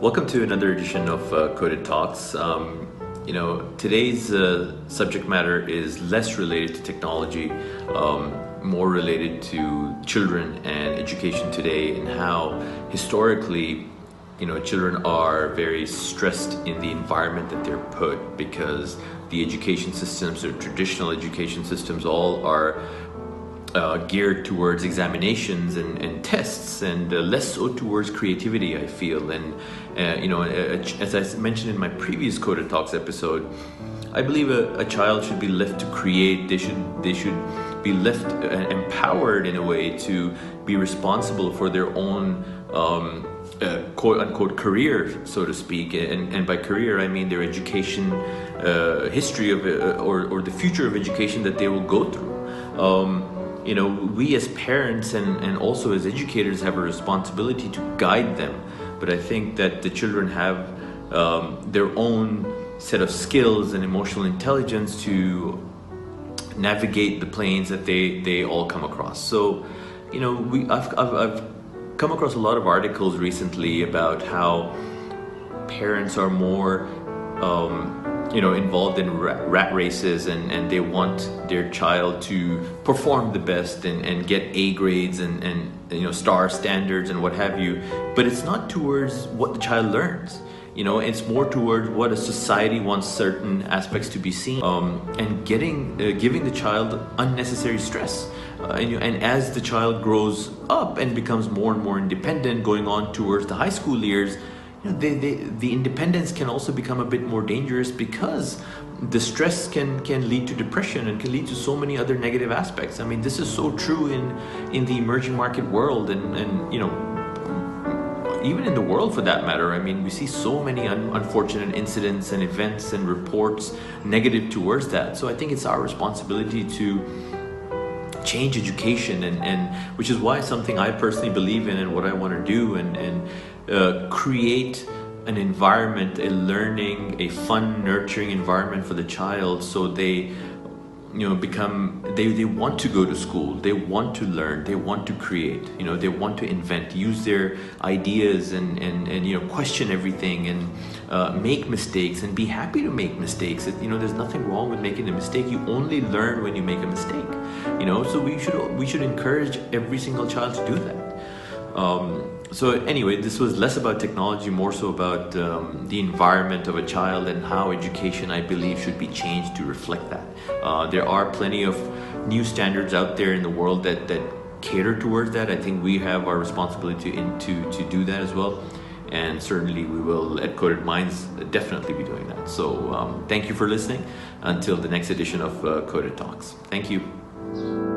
Welcome to another edition of Coded Talks. Today's subject matter is less related to technology, more related to children and education today, and how historically, children are very stressed in the environment that they're put, because the education systems, or traditional education systems, all are geared towards examinations and tests, and less so towards creativity, I feel. And as I mentioned in my previous Coded Talks episode, I believe a child should be left to create. They should be left empowered in a way to be responsible for their own quote-unquote career, so to speak. And by career, I mean their education history of or the future of education that they will go through. We as parents and also as educators have a responsibility to guide them. But I think that the children have their own set of skills and emotional intelligence to navigate the planes that they all come across. So, I've come across a lot of articles recently about how parents are more involved in rat races, and they want their child to perform the best and get A grades and star standards and what have you. But it's not towards what the child learns. It's more towards what a society wants certain aspects to be seen, and giving the child unnecessary stress. And as the child grows up and becomes more and more independent, going on towards the high school years, the independence can also become a bit more dangerous, because the stress can lead to depression and can lead to so many other negative aspects. I mean, this is so true in the emerging market world, and even in the world for that matter. I mean, we see so many unfortunate incidents and events and reports negative towards that. So I think it's our responsibility to change education, and which is why something I personally believe in and what I want to do, and create an environment, a learning, a fun, nurturing environment for the child, so they they want to go to school, they want to learn, they want to create, they want to invent, use their ideas, and question everything, and make mistakes, and be happy to make mistakes. There's nothing wrong with making a mistake. You only learn when you make a mistake, so we should encourage every single child to do that. So anyway, this was less about technology, more so about the environment of a child, and how education, I believe, should be changed to reflect that. There are plenty of new standards out there in the world that cater towards that. I think we have our responsibility to do that as well. And certainly we will, at Coded Minds, definitely be doing that. So thank you for listening. Until the next edition of Coded Talks. Thank you.